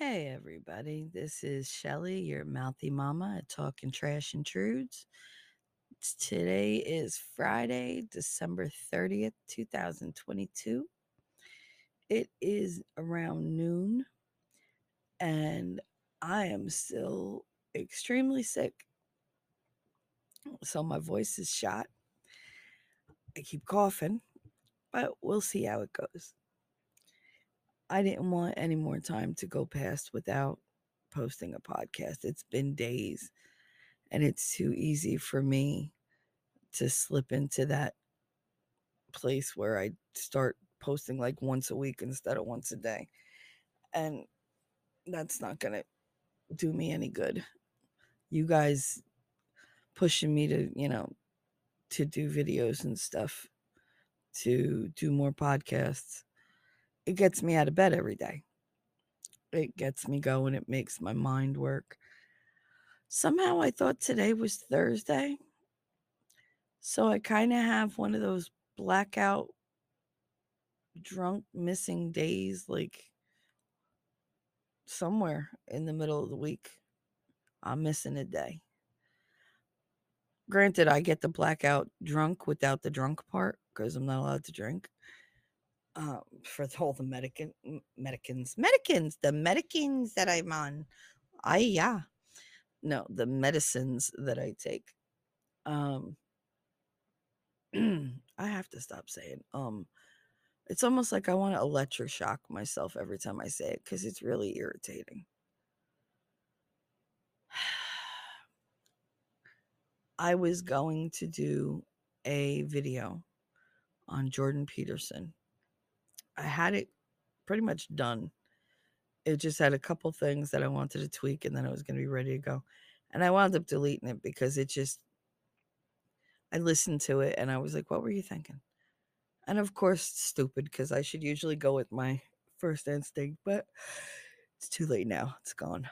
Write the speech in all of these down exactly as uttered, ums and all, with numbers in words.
Hey everybody, this is Shelly, your mouthy mama at Talking Trash Intrudes. Today is Friday, December thirtieth, twenty twenty-two. It is around noon and I am still extremely sick. So my voice is shot. I keep coughing, but we'll see how it goes. I didn't want any more time to go past without posting a podcast. It's been days, and it's too easy for me to slip into that place where I start posting like once a week instead of once a day. And that's not going to do me any good. You guys pushing me to, you know, to do videos and stuff, to do more podcasts. It gets me out of bed every day. It gets me going. It makes my mind work. Somehow I thought today was Thursday. So I kind of have one of those blackout, drunk, missing days, like somewhere in the middle of the week. I'm missing a day. Granted, I get the blackout drunk without the drunk part because I'm not allowed to drink. Um, for all the medicin, medicins, medicins, the medicines that I'm on. I, yeah. No, the medicines that I take. Um, I have to stop saying, um, it's almost like I want to electroshock myself every time I say it because it's really irritating. I was going to do a video on Jordan Peterson. I had it pretty much done. It just had a couple things that I wanted to tweak, and then I was going to be ready to go. And I wound up deleting it because it just, I listened to it and I was like, what were you thinking? And of course, stupid, because I should usually go with my first instinct, but it's too late now. It's gone.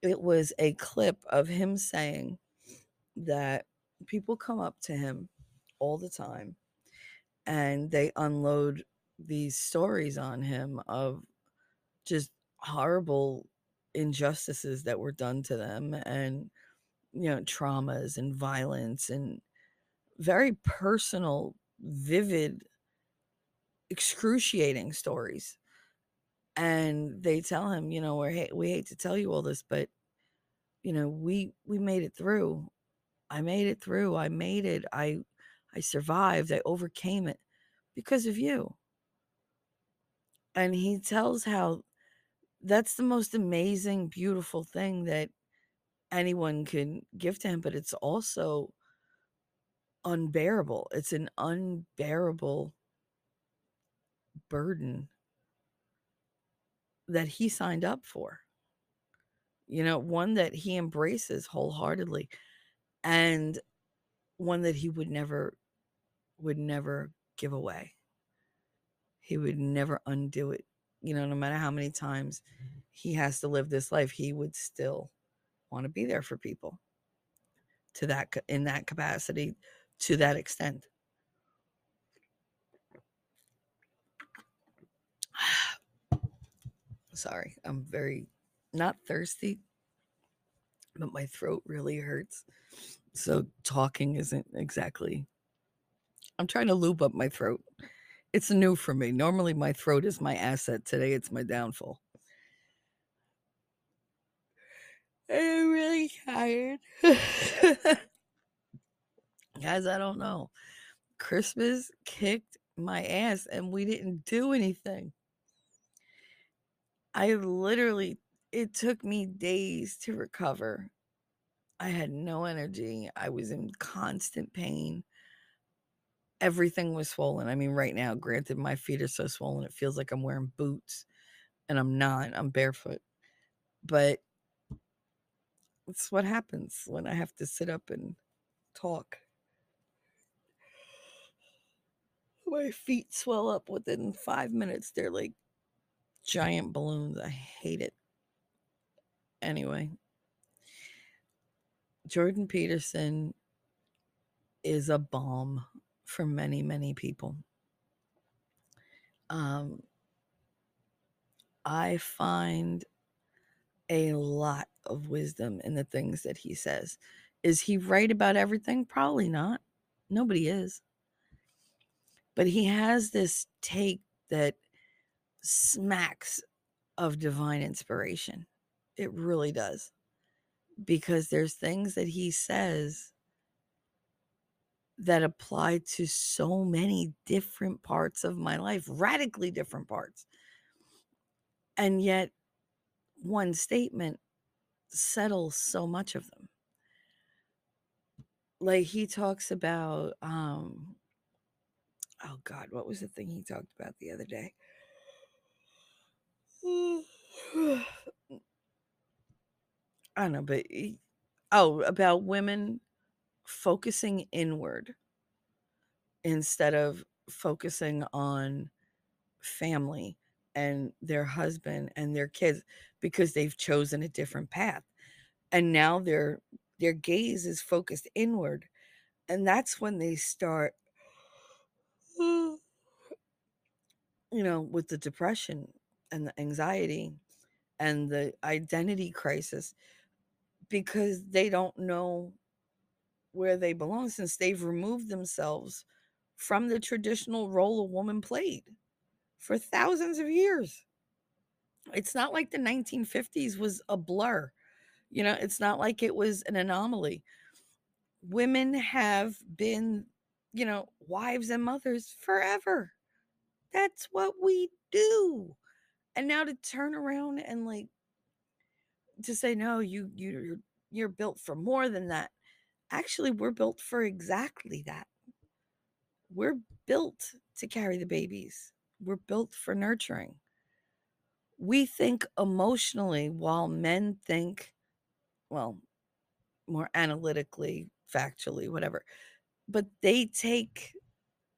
It was a clip of him saying that people come up to him all the time and they unload these stories on him of just horrible injustices that were done to them and, you know, traumas and violence and very personal, vivid, excruciating stories. And they tell him, you know, we're, we hate to tell you all this, but, you know, we we made it through. I made it through. I made it. I... I survived. I overcame it because of you. And he tells how that's the most amazing, beautiful thing that anyone can give to him, but it's also unbearable. It's an unbearable burden that he signed up for. You know, one that he embraces wholeheartedly and one that he would never would never give away. He would never undo it. You know, no matter how many times he has to live this life, he would still want to be there for people to that, in that capacity, to that extent. Sorry, I'm very not thirsty, but my throat really hurts. So talking isn't exactly, I'm trying to lube up my throat. It's new for me. Normally my throat is my asset. Today it's my downfall. I'm really tired. Guys, I don't know. Christmas kicked my ass and we didn't do anything. I literally, it took me days to recover. I had no energy. I was in constant pain. Everything was swollen. I mean, right now, granted, my feet are so swollen, it feels like I'm wearing boots, and I'm not. I'm barefoot. But it's what happens when I have to sit up and talk. My feet swell up within five minutes. They're like giant balloons. I hate it. Anyway. Jordan Peterson is a balm for many, many people. Um, I find a lot of wisdom in the things that he says. Is he right about everything? Probably not. Nobody is. But he has this take that smacks of divine inspiration. It really does. Because there's things that he says that apply to so many different parts of my life, radically different parts. And yet one statement settles so much of them. Like he talks about, um, oh God, what was the thing he talked about the other day? I don't know, but he, oh, about women focusing inward instead of focusing on family and their husband and their kids because they've chosen a different path. And now their their gaze is focused inward. And that's when they start, you know, with the depression and the anxiety and the identity crisis, because they don't know where they belong since they've removed themselves from the traditional role a woman played for thousands of years. It's not like the nineteen fifties was a blur. You know, it's not like it was an anomaly. Women have been, you know, wives and mothers forever. That's what we do. And now to turn around and like to say, no, you, you, you're, you're built for more than that. Actually, we're built for exactly that. We're built to carry the babies. We're built for nurturing. We think emotionally while men think, well, more analytically, factually, whatever. But they take,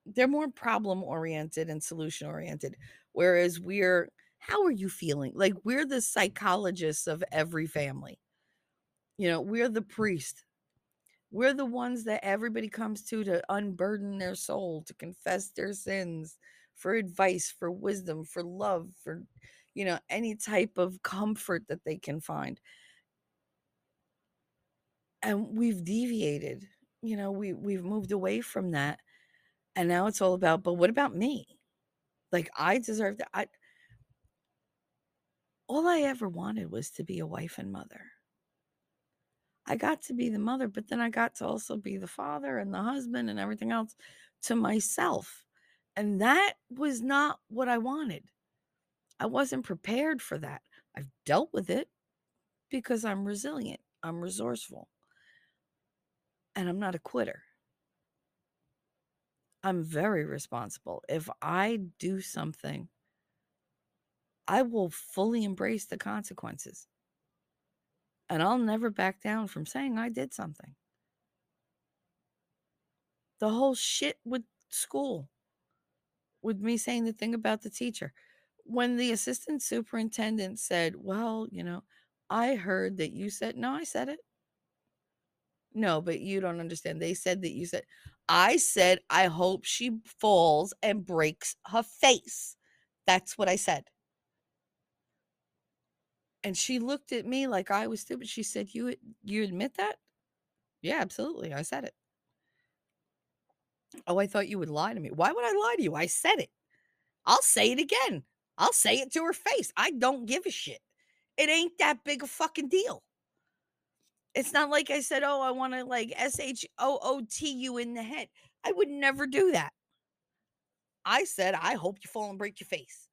they're more problem-oriented and solution-oriented. Whereas we're, how are you feeling? Like we're the psychologists of every family. You know, we're the priest. We're the ones that everybody comes to to unburden their soul, to confess their sins, for advice, for wisdom, for love, for, you know, any type of comfort that they can find. And we've deviated. You know, we, we've moved away from that. And now it's all about, but what about me? Like, I deserve that. I, all I ever wanted was to be a wife and mother. I got to be the mother, but then I got to also be the father and the husband and everything else to myself. And that was not what I wanted. I wasn't prepared for that. I've dealt with it because I'm resilient. I'm resourceful. And I'm not a quitter. I'm very responsible. If I do something, I will fully embrace the consequences. And I'll never back down from saying I did something. The whole shit with school, with me saying the thing about the teacher. When the assistant superintendent said, well, you know, I heard that you said, no, I said it. No, but you don't understand. They said that you said, I said, I hope she falls and breaks her face. That's what I said. And she looked at me like I was stupid. She said, you you admit that? Yeah, absolutely. I said it. Oh, I thought you would lie to me. Why would I lie to you? I said it. I'll say it again. I'll say it to her face. I don't give a shit. It ain't that big a fucking deal. It's not like I said, oh, I want to like S H O O T you in the head. I would never do that. I said, I hope you fall and break your face.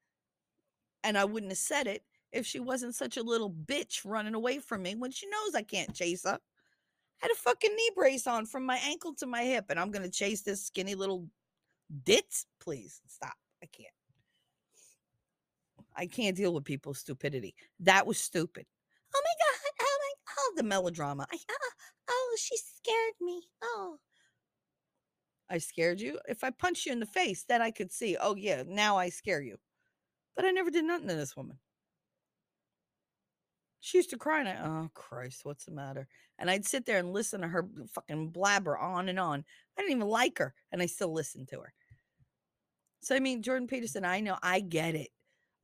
And I wouldn't have said it if she wasn't such a little bitch running away from me when she knows I can't chase her. I had a fucking knee brace on from my ankle to my hip, and I'm going to chase this skinny little ditz? Please stop. I can't. I can't deal with people's stupidity. That was stupid. Oh my God. Oh my God. Oh, the melodrama. I, oh, oh, she scared me. Oh. I scared you? If I punch you in the face, then I could see, oh yeah, now I scare you. But I never did nothing to this woman. She used to cry, and I, oh, Christ, what's the matter? And I'd sit there and listen to her fucking blabber on and on. I didn't even like her, and I still listened to her. So, I mean, Jordan Peterson, I know, I get it.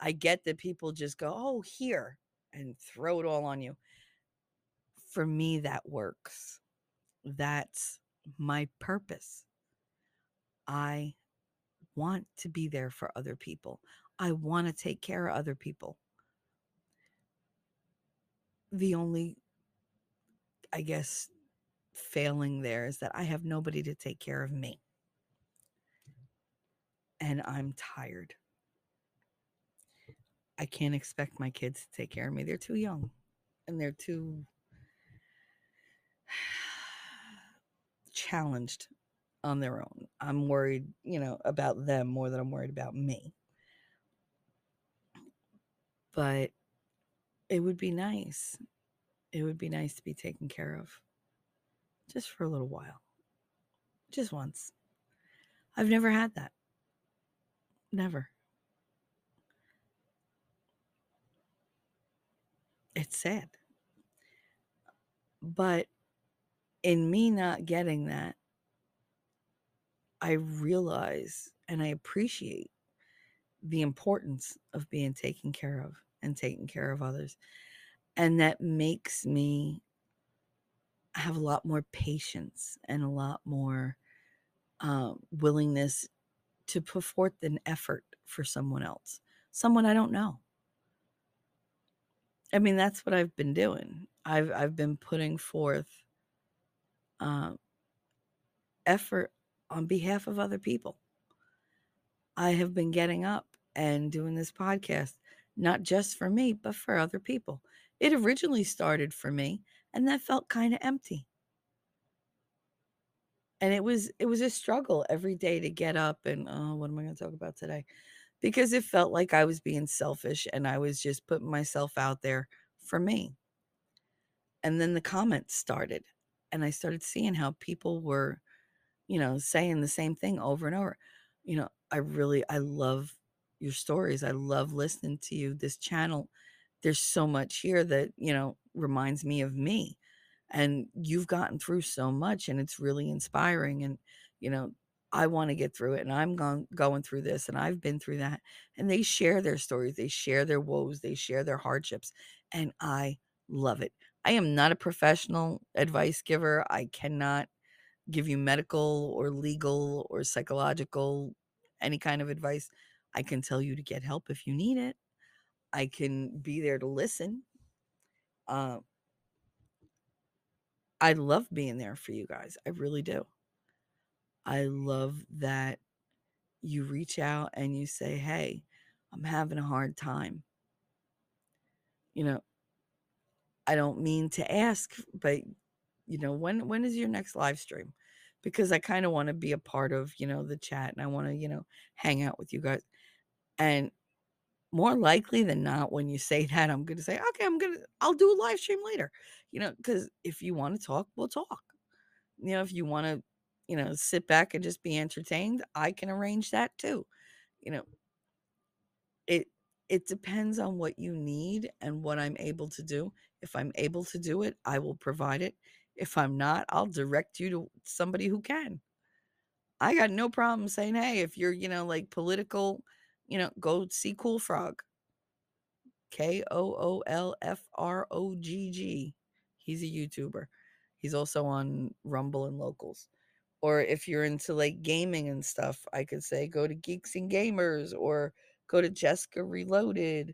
I get that people just go, oh, here, and throw it all on you. For me, that works. That's my purpose. I want to be there for other people. I want to take care of other people. The only, I guess, failing there is that I have nobody to take care of me. And I'm tired. I can't expect my kids to take care of me. They're too young and they're too challenged on their own. I'm worried, you know, about them more than I'm worried about me. But it would be nice. It would be nice to be taken care of just for a little while. Just once. I've never had that. Never. It's sad. But in me not getting that, I realize and I appreciate the importance of being taken care of and taking care of others. And that makes me have a lot more patience and a lot more uh, willingness to put forth an effort for someone else, someone I don't know. I mean, that's what I've been doing. I've I've been putting forth uh, effort on behalf of other people. I have been getting up and doing this podcast, not just for me, but for other people. It originally started for me, and that felt kind of empty. And it was it was a struggle every day to get up and, oh, what am I going to talk about today? Because it felt like I was being selfish and I was just putting myself out there for me. And then the comments started and I started seeing how people were, you know, saying the same thing over and over. You know, I really, I love your stories. I love listening to you. This channel, there's so much here that, you know, reminds me of me. And you've gotten through so much and it's really inspiring. And, you know, I want to get through it and I'm going, going through this and I've been through that. And they share their stories. They share their woes. They share their hardships. And I love it. I am not a professional advice giver. I cannot give you medical or legal or psychological, any kind of advice. I can tell you to get help if you need it. I can be there to listen. Uh, I love being there for you guys. I really do. I love that you reach out and you say, hey, I'm having a hard time. You know, I don't mean to ask, but, you know, when when is your next live stream? Because I kind of want to be a part of, you know, the chat and I want to, you know, hang out with you guys. And more likely than not, when you say that, I'm going to say, okay, I'm going to, I'll do a live stream later. You know, because if you want to talk, we'll talk. You know, if you want to, you know, sit back and just be entertained, I can arrange that too. You know, it, it depends on what you need and what I'm able to do. If I'm able to do it, I will provide it. If I'm not, I'll direct you to somebody who can. I got no problem saying, hey, if you're, you know, like political, you know, go see Cool Frog. K O O L F R O G G. He's a YouTuber. He's also on Rumble and Locals. Or if you're into like gaming and stuff, I could say go to Geeks and Gamers or go to Jessica Reloaded.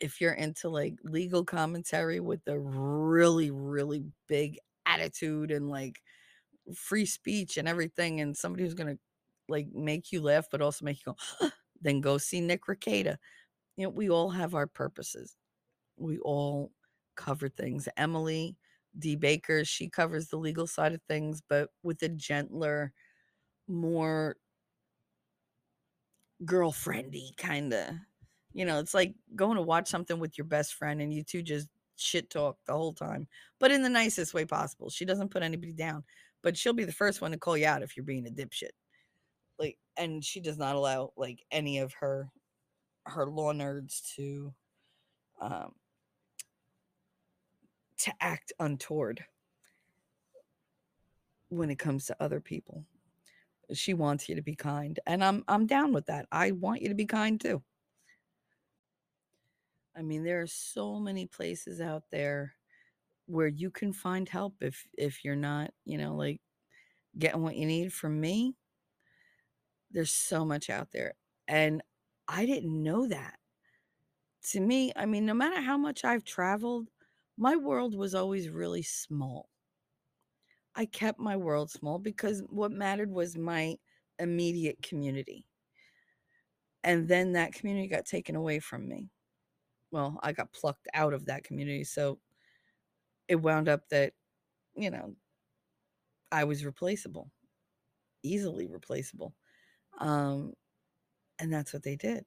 If you're into like legal commentary with the really, really big attitude and like free speech and everything, and somebody who's going to like make you laugh, but also make you go, huh, then go see Nick Rekieta. You know, we all have our purposes. We all cover things. Emily D Baker, she covers the legal side of things, but with a gentler, more girlfriendy kind of, you know, it's like going to watch something with your best friend and you two just shit talk the whole time, but in the nicest way possible. She doesn't put anybody down, but she'll be the first one to call you out if you're being a dipshit. Like, and she does not allow like any of her, her law nerds to, um, to act untoward when it comes to other people. She wants you to be kind, and I'm I'm down with that. I want you to be kind too. I mean, there are so many places out there where you can find help if if you're not, you know, like getting what you need from me. There's so much out there. And I didn't know that. To me, I mean, no matter how much I've traveled, my world was always really small. I kept my world small because what mattered was my immediate community. And then that community got taken away from me. Well, I got plucked out of that community. So it wound up that, you know, I was replaceable, easily replaceable. Um, and that's what they did.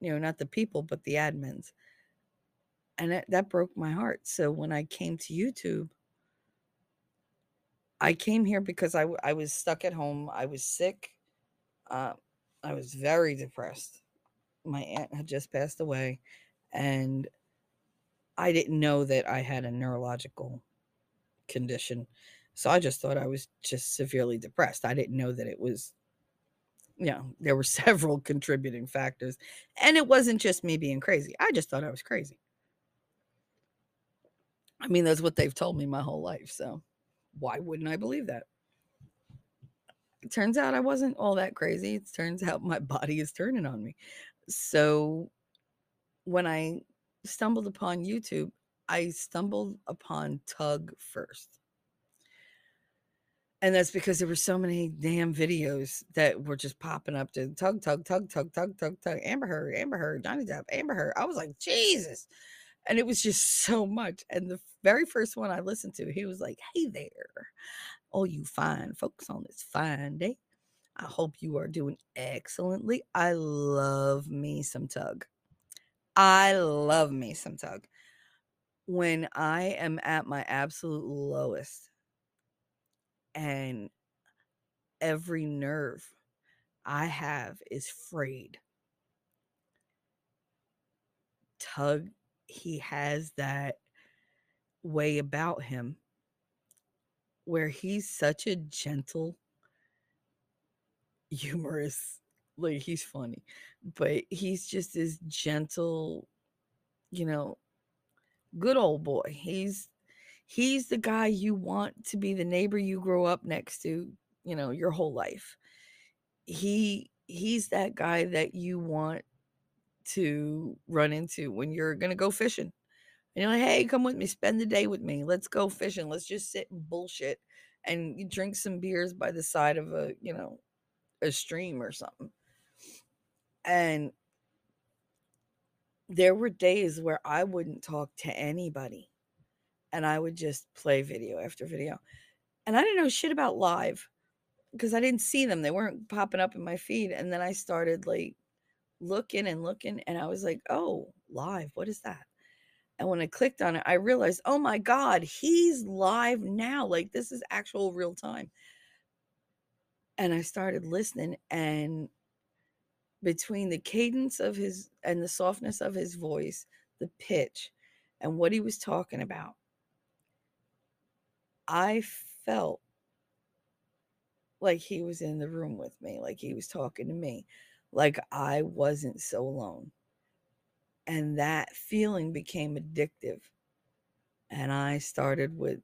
You know, not the people, but the admins. And that, that broke my heart. So when I came to YouTube, I came here because I, I was stuck at home. I was sick. Uh, I was very depressed. My aunt had just passed away, and I didn't know that I had a neurological condition. So I just thought I was just severely depressed. I didn't know that it was, you know, there were several contributing factors, and it wasn't just me being crazy. I just thought I was crazy. I mean, that's what they've told me my whole life. So why wouldn't I believe that? It turns out I wasn't all that crazy. It turns out my body is turning on me. So when I stumbled upon YouTube, I stumbled upon Tug first. And that's because there were so many damn videos that were just popping up to Tug, Tug, Tug, Tug, Tug, Tug, Tug, Amber Heard, Amber Heard, Johnny Depp, Amber Heard. I was like, Jesus. And it was just so much. And the very first one I listened to, he was like, hey there, all you fine folks on this fine day. I hope you are doing excellently. I love me some Tug. I love me some Tug. When I am at my absolute lowest and every nerve I have is frayed, Tug, he has that way about him where he's such a gentle, humorous, like he's funny, but he's just this gentle, you know, good old boy. He's, he's the guy you want to be the neighbor you grow up next to, you know, your whole life. He, he's that guy that you want to run into when you're going to go fishing. And you're like, hey, come with me, spend the day with me. Let's go fishing. Let's just sit and bullshit and you drink some beers by the side of a, you know, a stream or something. And there were days where I wouldn't talk to anybody and I would just play video after video. And I didn't know shit about live because I didn't see them. They weren't popping up in my feed. And then I started like looking and looking, and I was like, oh, live, what is that? And when I clicked on it, I realized, oh my God, he's live now. Like, this is actual real time. And I started listening, and between the cadence of his and the softness of his voice, the pitch, and what he was talking about, I felt like he was in the room with me, like he was talking to me, like I wasn't so alone. And that feeling became addictive. And I started with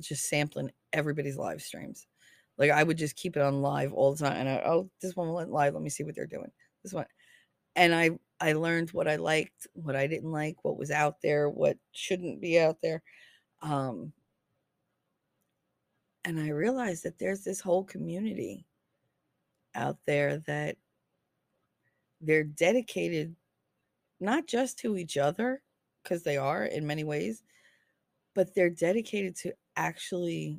just sampling everybody's live streams. Like, I would just keep it on live all the time. And I, oh, this one went live. Let me see what they're doing. This one. And I, I learned what I liked, what I didn't like, what was out there, what shouldn't be out there. Um, and I realized that there's this whole community out there that they're dedicated not just to each other, because they are in many ways, but they're dedicated to actually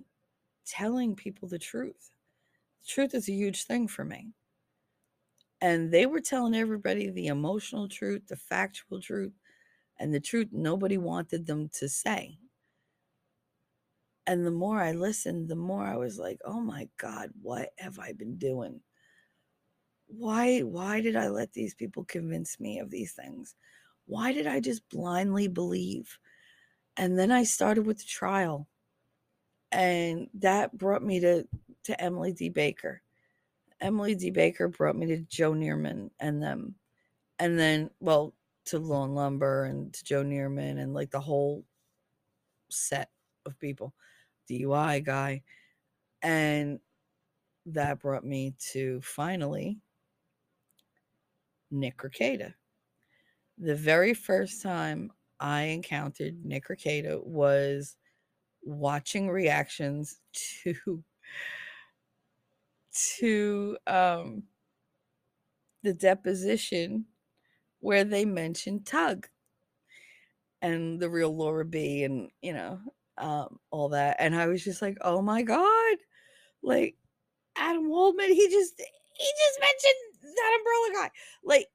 telling people the truth. The truth is a huge thing for me. And they were telling everybody the emotional truth, the factual truth, and the truth nobody wanted them to say. And the more I listened, the more I was like, oh my God, what have I been doing? Why, why did I let these people convince me of these things? Why did I just blindly believe? And then I started with the trial. And that brought me to, to Emily D Baker. Emily D Baker brought me to Joe Neerman and them. And then, well, to Lawn Lumber and to Joe Neerman and like the whole set of people, D U I guy. And that brought me to finally Nick Rekieta. The very first time I encountered Nick Rekieta was watching reactions to to um, the deposition where they mentioned Tug and the real Laura B and, you know, um, all that. And I was just like, oh my God, like Adam Waldman, he just, he just mentioned that umbrella guy. Like,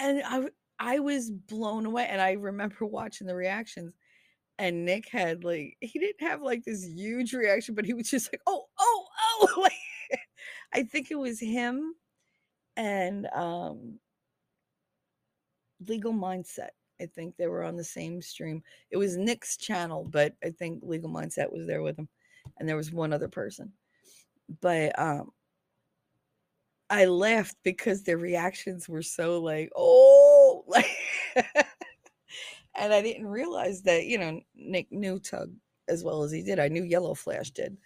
and I, I was blown away. And I remember watching the reactions, and Nick had like, he didn't have like this huge reaction, but he was just like, oh, oh, oh, like, I think it was him and um, Legal Mindset. I think they were on the same stream. It was Nick's channel, but I think Legal Mindset was there with him. And there was one other person. But um, I laughed because their reactions were so like, oh, like, and I didn't realize that, you know, Nick knew Tug as well as he did. I knew Yellow Flash did.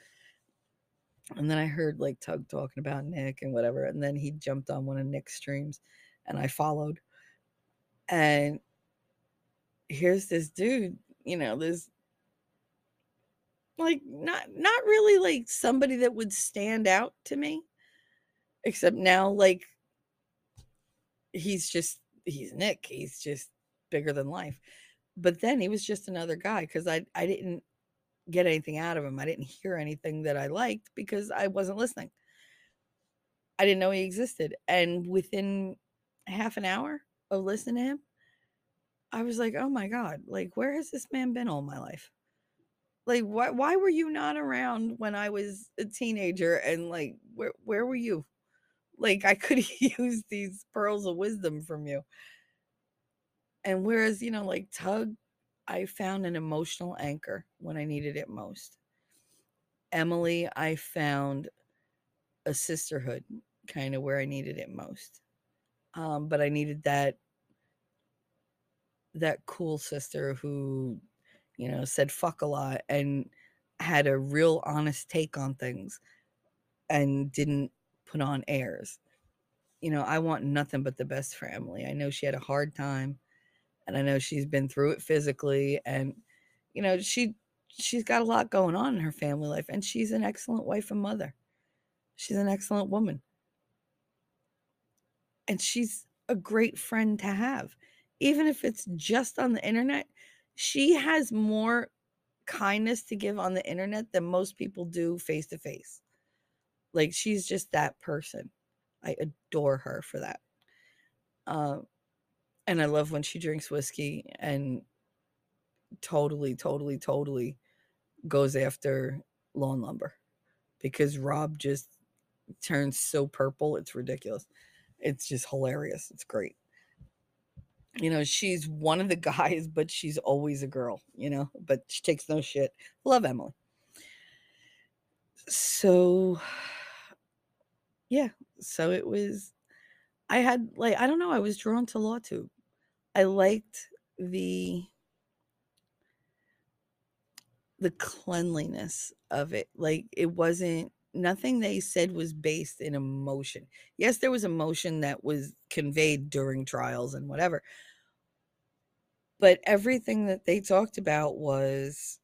And then I heard like Tug talking about Nick and whatever. And then he jumped on one of Nick's streams and I followed. And here's this dude, you know, this like not, not really like somebody that would stand out to me, except now, like, he's just, he's Nick. He's just bigger than life. But then he was just another guy. Cause I, I didn't get anything out of him. I didn't hear anything that I liked because I wasn't listening. I didn't know he existed. And within half an hour of listening to him, I was like, oh my God, like, where has this man been all my life? Like, why why were you not around when I was a teenager? And like, where where were you? Like, I could use these pearls of wisdom from you. And whereas, you know, like Tug, I found an emotional anchor when I needed it most. Emily, I found a sisterhood kind of where I needed it most. Um, but I needed that, that cool sister who, you know, said fuck a lot and had a real honest take on things and didn't put on airs. You know, I want nothing but the best for Emily. I know she had a hard time. And I know she's been through it physically, and, you know, she, she's got a lot going on in her family life, and she's an excellent wife and mother. She's an excellent woman. And she's a great friend to have. Even if it's just on the internet, she has more kindness to give on the internet than most people do face to face. Like, she's just that person. I adore her for that. Um, And I love when she drinks whiskey and totally, totally, totally goes after Lawn Lumber, because Rob just turns so purple. It's ridiculous. It's just hilarious. It's great. You know, she's one of the guys, but she's always a girl, you know, but she takes no shit. Love Emily. So, yeah. So it was, I had like, I don't know. I was drawn to LawTube. I liked the the cleanliness of it. Like, it wasn't, nothing they said was based in emotion. Yes, there was emotion that was conveyed during trials and whatever, but everything that they talked about was,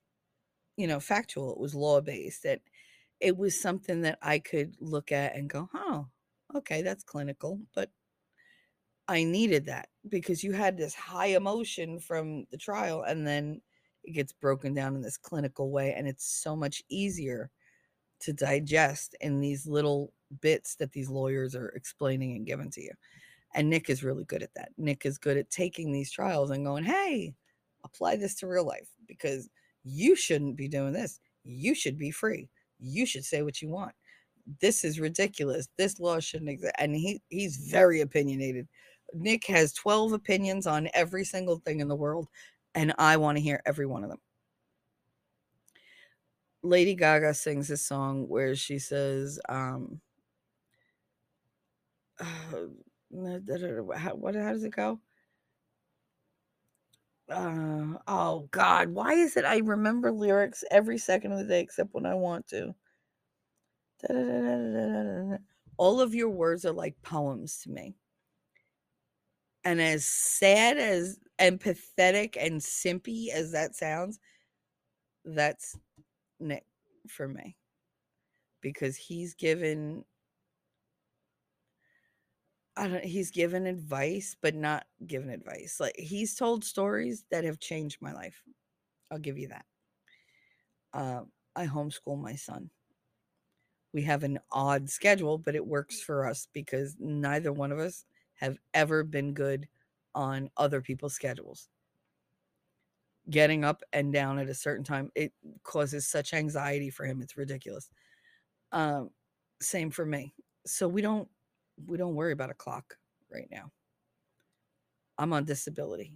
you know, factual. It was law-based, and it was something that I could look at and go, oh, okay, that's clinical. But I needed that, because you had this high emotion from the trial, and then it gets broken down in this clinical way. And it's so much easier to digest in these little bits that these lawyers are explaining and giving to you. And Nick is really good at that. Nick is good at taking these trials and going, hey, apply this to real life, because you shouldn't be doing this. You should be free. You should say what you want. This is ridiculous. This law shouldn't exist. And he, he's very opinionated. Nick has twelve opinions on every single thing in the world, and I want to hear every one of them. Lady Gaga sings this song where she says, um, uh, how, what, how does it go? Uh, oh, God. Why is it I remember lyrics every second of the day except when I want to? Da-da-da-da-da-da-da. All of your words are like poems to me. And as sad as and pathetic and simpy as that sounds, that's Nick for me. Because he's given... I don't, he's given advice, but not given advice. Like, he's told stories that have changed my life. I'll give you that. Uh, I homeschool my son. We have an odd schedule, but it works for us because neither one of us have ever been good on other people's schedules. Getting up and down at a certain time, it causes such anxiety for him. It's ridiculous. Um, same for me. So we don't, We don't worry about a clock right now. I'm on disability.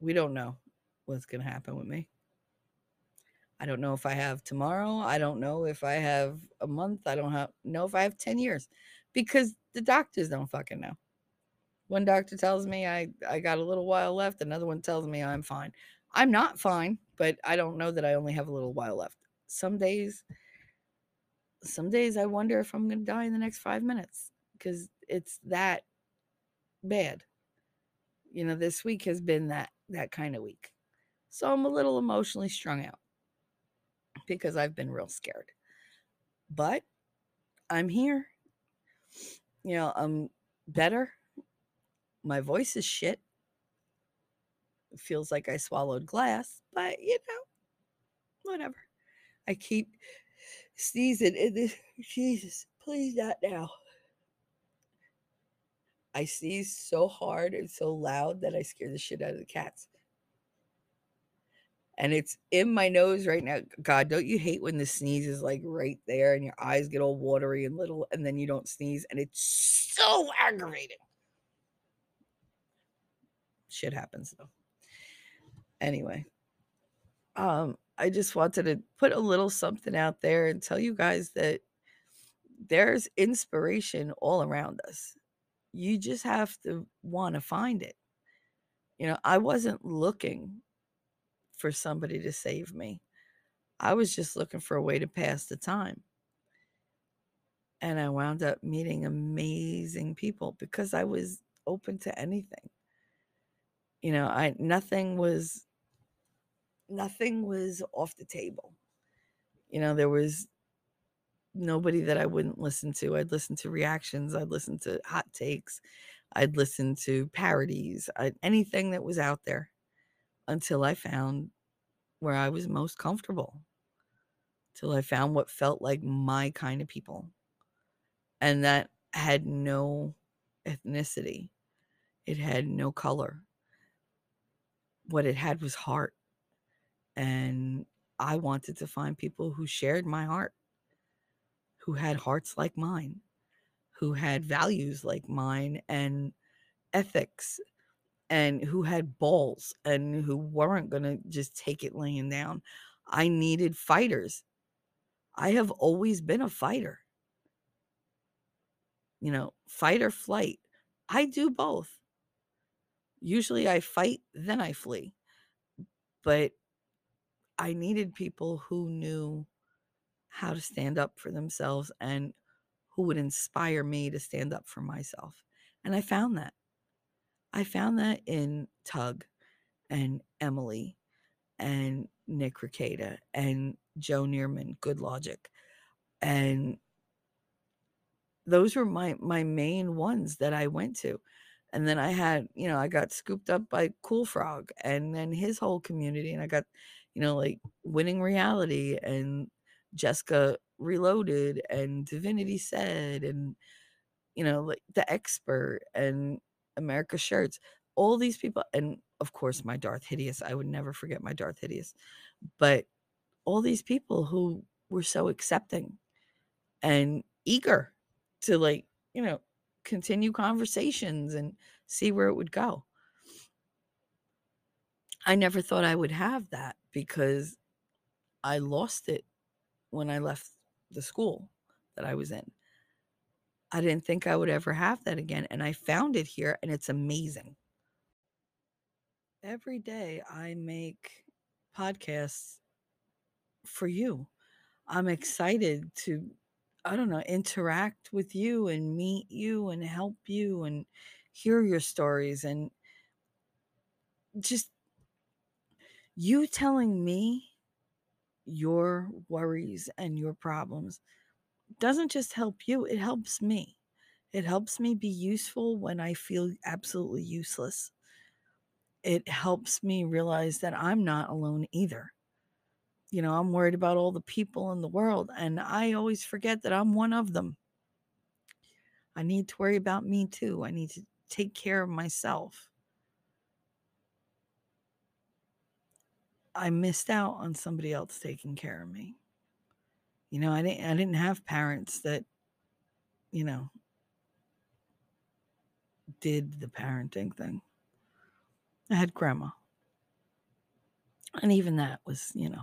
We don't know what's going to happen with me. I don't know if I have tomorrow. I don't know if I have a month. I don't have, know if I have ten years because the doctors don't fucking know. One doctor tells me I, I got a little while left. Another one tells me I'm fine. I'm not fine, but I don't know that I only have a little while left. Some days... Some days I wonder if I'm going to die in the next five minutes because it's that bad. You know, this week has been that that kind of week. So I'm a little emotionally strung out because I've been real scared. But I'm here. You know, I'm better. My voice is shit. It feels like I swallowed glass, but, you know, whatever. I keep... sneezing in this, Jesus, please not now. I sneeze so hard and so loud that I scare the shit out of the cats. And it's in my nose right now. God, don't you hate when the sneeze is like right there and your eyes get all watery and little and then you don't sneeze and it's so aggravating. Shit happens though. Anyway. Um. I just wanted to put a little something out there and tell you guys that there's inspiration all around us. You just have to want to find it. You know, I wasn't looking for somebody to save me. I was just looking for a way to pass the time. And I wound up meeting amazing people because I was open to anything. You know, I nothing was... Nothing was off the table. You know, there was nobody that I wouldn't listen to. I'd listen to reactions. I'd listen to hot takes. I'd listen to parodies. I, anything that was out there until I found where I was most comfortable. Till I found what felt like my kind of people. And that had no ethnicity. It had no color. What it had was heart. And I wanted to find people who shared my heart, who had hearts like mine, who had values like mine and ethics, and who had balls and who weren't going to just take it laying down. I needed fighters. I have always been a fighter. You know, fight or flight. I do both. Usually I fight, then I flee. But I needed people who knew how to stand up for themselves and who would inspire me to stand up for myself. And I found that. I found that in Tug and Emily and Nick Rekieta and Joe Neerman, Good Logic. And those were my, my main ones that I went to. And then I had, you know, I got scooped up by Cool Frog and then his whole community. And I got... You know, like Winning Reality and Jessica Reloaded and Divinity Said and, you know, like The Expert and America Shirts. All these people. And, of course, my Darth Hideous. I would never forget my Darth Hideous. But all these people who were so accepting and eager to, like, you know, continue conversations and see where it would go. I never thought I would have that because I lost it when I left the school that I was in. I didn't think I would ever have that again. And I found it here and it's amazing. every day I make podcasts for you. I'm excited to, I don't know, interact with you and meet you and help you and hear your stories. And just you telling me your worries and your problems doesn't just help you, it helps me. It helps me be useful when I feel absolutely useless. It helps me realize that I'm not alone either. You know, I'm worried about all the people in the world, and I always forget that I'm one of them. I need to worry about me too. I need to take care of myself. I missed out on somebody else taking care of me. You know, I didn't, I didn't have parents that, you know, did the parenting thing. I had grandma. And even that was, you know,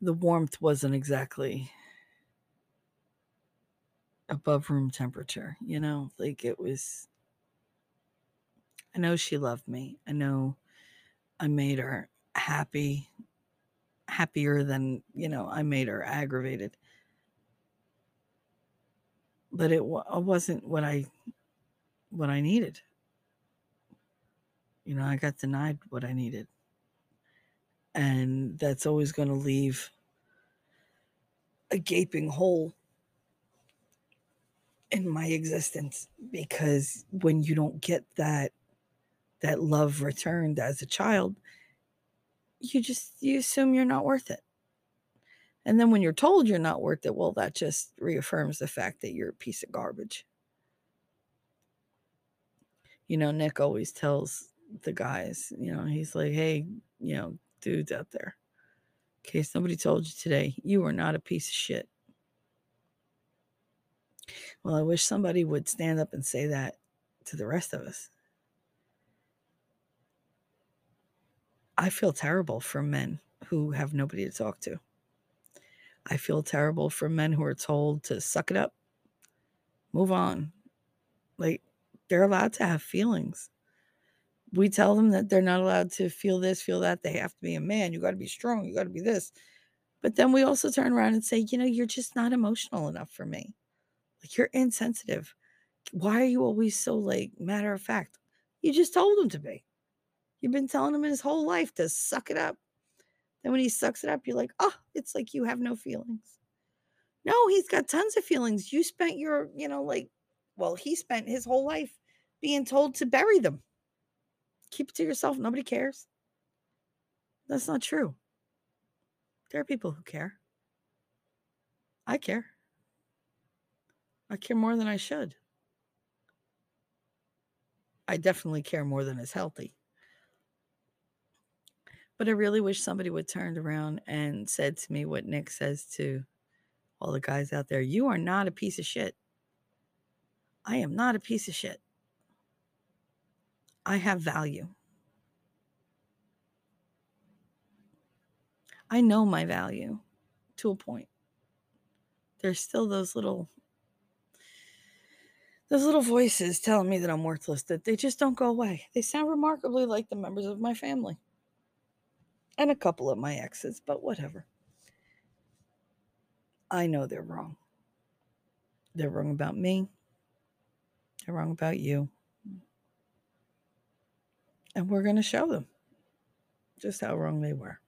the warmth wasn't exactly above room temperature, you know, like it was, I know she loved me. I know I made her happy, happier than, you know, I made her aggravated. But it w- wasn't what I, what I needed. You know, I got denied what I needed. And that's always going to leave a gaping hole in my existence, because when you don't get that that love returned as a child, you just you assume you're not worth it. And then when you're told you're not worth it, well, that just reaffirms the fact that you're a piece of garbage. You know, Nick always tells the guys, you know, he's like, hey, you know, dudes out there, in case somebody told you today, you are not a piece of shit. Well, I wish somebody would stand up and say that to the rest of us. I feel terrible for men who have nobody to talk to. I feel terrible for men who are told to suck it up, move on. Like, they're allowed to have feelings. We tell them that they're not allowed to feel this, feel that. They have to be a man. You got to be strong. You got to be this. But then we also turn around and say, you know, you're just not emotional enough for me. Like, you're insensitive. Why are you always so, like, matter of fact? You just told him to be. You've been telling him his whole life to suck it up. Then when he sucks it up, you're like, oh, it's like you have no feelings. No, he's got tons of feelings. You spent your, you know, like, well, he spent his whole life being told to bury them. Keep it to yourself. Nobody cares. That's not true. There are people who care. I care. I care more than I should. I definitely care more than is healthy. But I really wish somebody would turn around and said to me what Nick says to all the guys out there. You are not a piece of shit. I am not a piece of shit. I have value. I know my value to a point. There's still those little those little voices telling me that I'm worthless, that they just don't go away. They sound remarkably like the members of my family and a couple of my exes, but whatever. I know they're wrong. They're wrong about me. They're wrong about you. And we're going to show them just how wrong they were.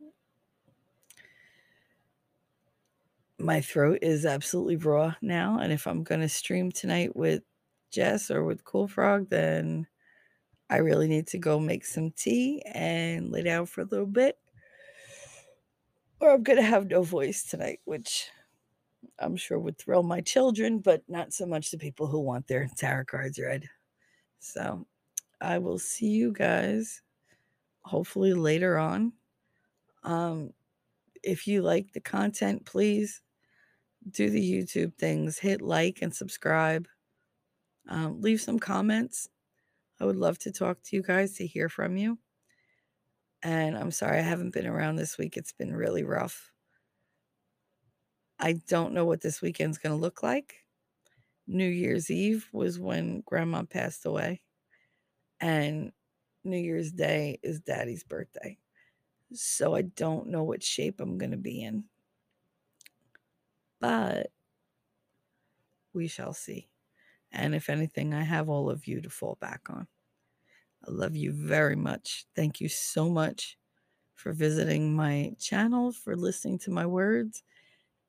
My throat is absolutely raw now. And if I'm going to stream tonight with Jess or with Cool Frog, then I really need to go make some tea and lay down for a little bit. Or I'm going to have no voice tonight, which I'm sure would thrill my children, but not so much the people who want their tarot cards read. So I will see you guys hopefully later on. Um, if you like the content, please do the YouTube things. Hit like and subscribe. Um, leave some comments. I would love to talk to you guys, to hear from you. And I'm sorry I haven't been around this week. It's been really rough. I don't know what this weekend's going to look like. New Year's Eve was when Grandma passed away. And New Year's Day is Daddy's birthday. So I don't know what shape I'm going to be in. But we shall see. And if anything, I have all of you to fall back on. I love you very much. Thank you so much for visiting my channel, for listening to my words,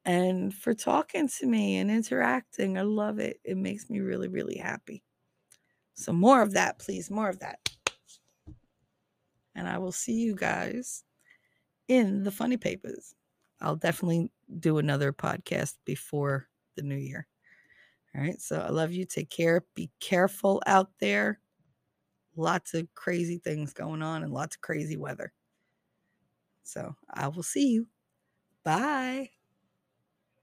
and for talking to me and interacting. I love it. It makes me really, really happy. So more of that, please. More of that. And I will see you guys in the funny papers. I'll definitely do another podcast before the new year. All right. So I love you. Take care. Be careful out there. Lots of crazy things going on and lots of crazy weather. So I will see you. Bye.